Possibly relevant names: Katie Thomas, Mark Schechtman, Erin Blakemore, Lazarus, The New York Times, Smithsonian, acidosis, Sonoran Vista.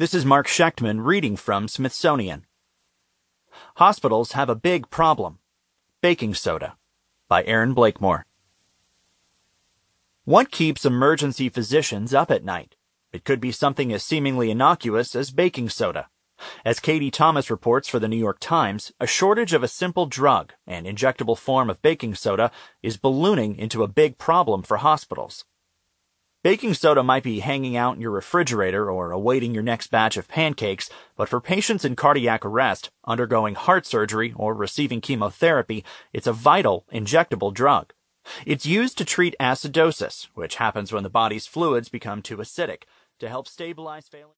This is Mark Schechtman reading from Smithsonian. Hospitals have a big problem. Baking soda, by Erin Blakemore. What keeps emergency physicians up at night? It could be something as seemingly innocuous as baking soda. As Katie Thomas reports for The New York Times, a shortage of a simple drug, an injectable form of baking soda, is ballooning into a big problem for hospitals. Baking soda might be hanging out in your refrigerator or awaiting your next batch of pancakes, but for patients in cardiac arrest, undergoing heart surgery, or receiving chemotherapy, it's a vital, injectable drug. It's used to treat acidosis, which happens when the body's fluids become too acidic, to help stabilize failing